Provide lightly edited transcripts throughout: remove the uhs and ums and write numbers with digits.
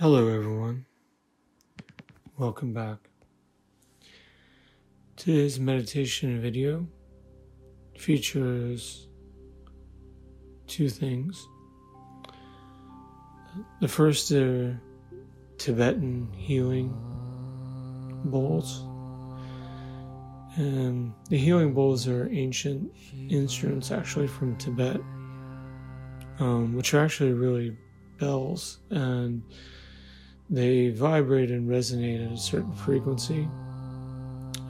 Hello everyone, welcome back. Today's meditation video features two things. The first are Tibetan healing bowls, and the healing bowls are ancient instruments actually from Tibet, which are actually really bells, and they vibrate and resonate at a certain frequency,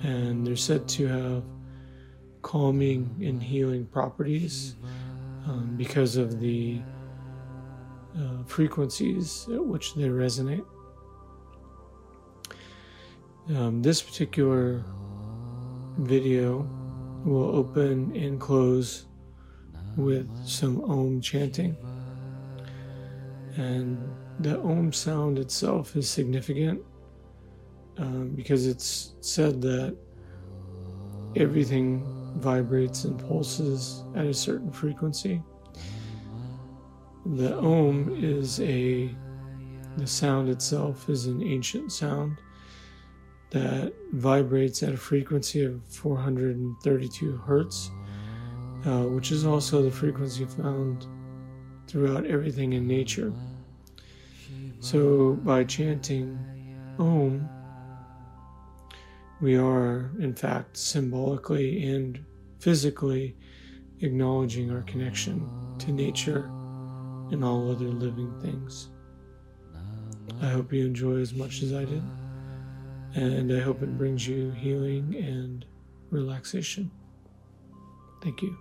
and they're said to have calming and healing properties because of the frequencies at which they resonate. This particular video will open and close with some Om chanting, and the Om sound itself is significant because it's said that everything vibrates and pulses at a certain frequency. The Om is the sound itself is an ancient sound that vibrates at a frequency of 432 hertz, which is also the frequency found throughout everything in nature. So by chanting Om, we are in fact symbolically and physically acknowledging our connection to nature and all other living things. I hope you enjoy as much as I did, and I hope it brings you healing and relaxation. Thank you.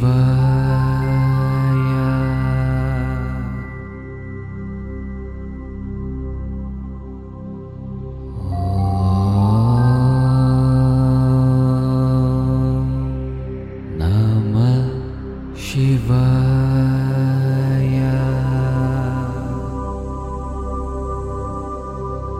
Shivaya. Om Namah Shivaya. Shivaya.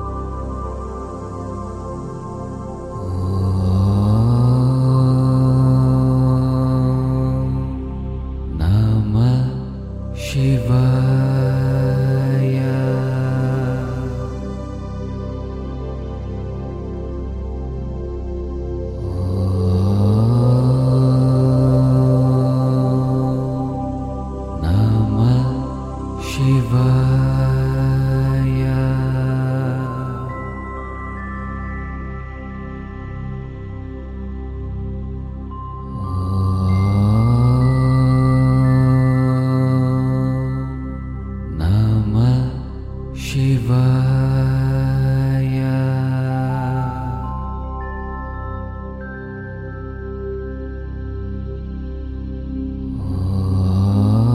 Om Namah Shivaya. Shivaya. Om Namah Shivaya. Shivaya. Om Namah Shivaya. Shivaya. Om Namah Shivaya. Shivaya. Om Namah Shivaya.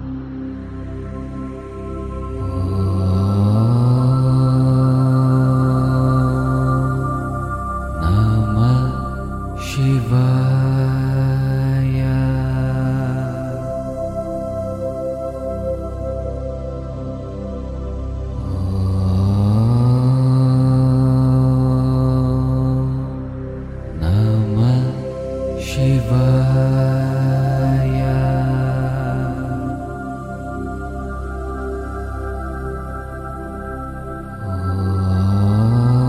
Shivaya. Om Namah Shivaya.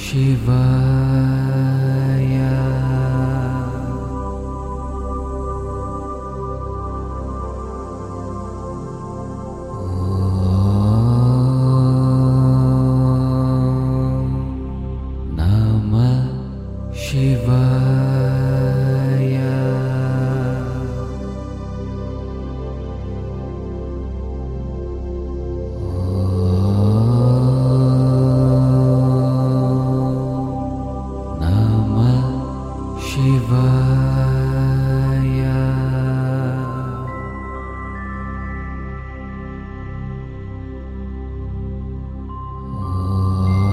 Shivaya. Om Namah Shivaya.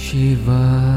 Shivaya.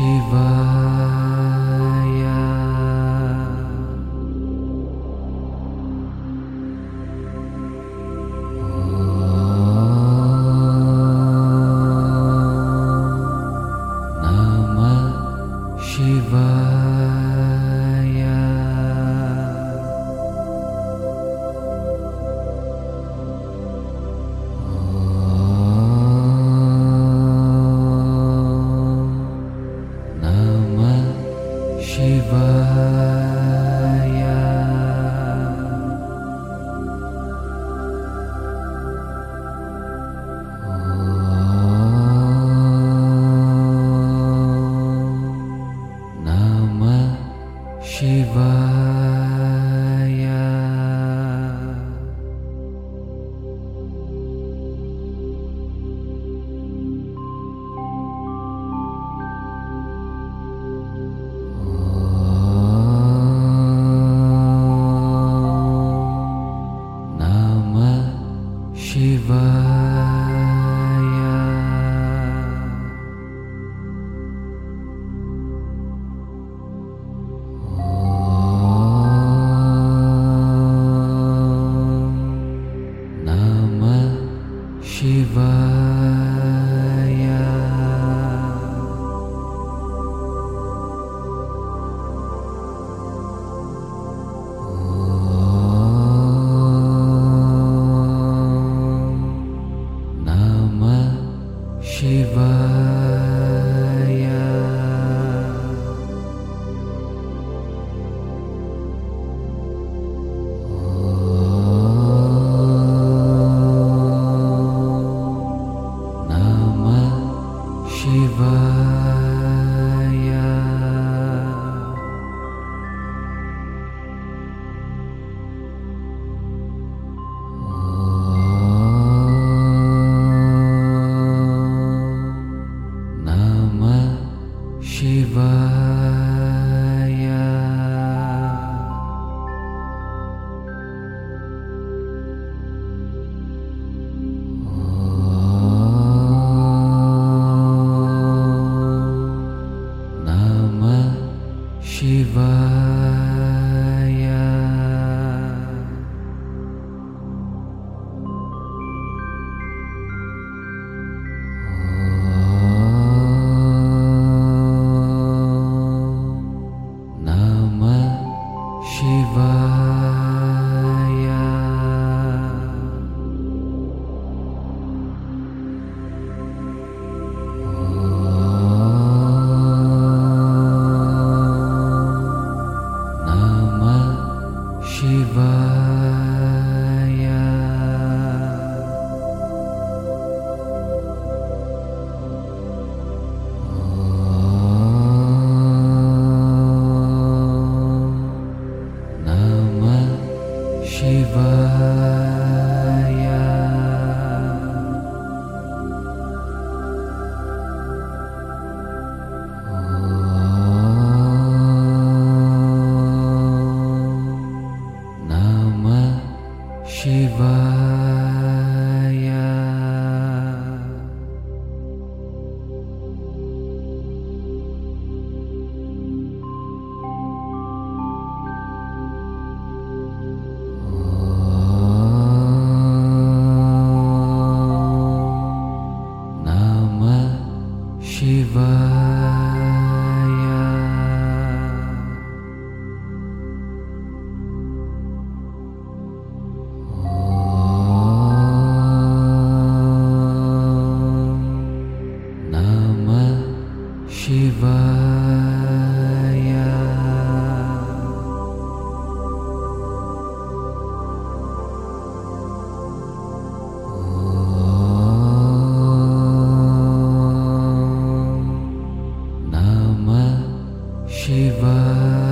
Shivaya. Om Namah Shivaya. Shivaya. Om Namah Shivaya. Shivaya. Om Namah Shivaya. Shivaya. Om Namah Shivaya. Shivaya. Om Namah Shivaya. Shivaya. Om Namah Shivaya. Shivaya. Om Namah Shivaya. Shivaya. Om Namah Shivaya. Shivaya.